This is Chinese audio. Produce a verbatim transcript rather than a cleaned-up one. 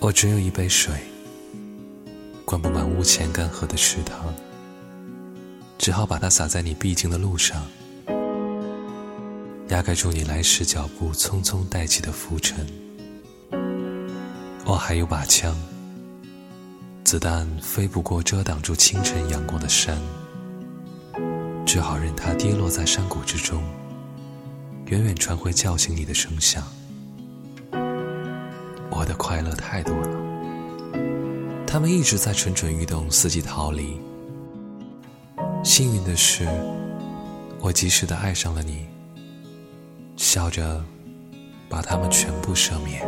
我只有一杯水，灌不满屋前干涸的池塘，只好把它洒在你必经的路上，压盖住你来时脚步匆匆带起的浮尘。我还有把枪，子弹飞不过遮挡住清晨阳光的山，只好任它跌落在山谷之中，远远传回叫醒你的声响。我的快乐太多了，他们一直在蠢蠢欲动，伺机逃离。幸运的是，我及时地爱上了你，笑着把他们全部赦免。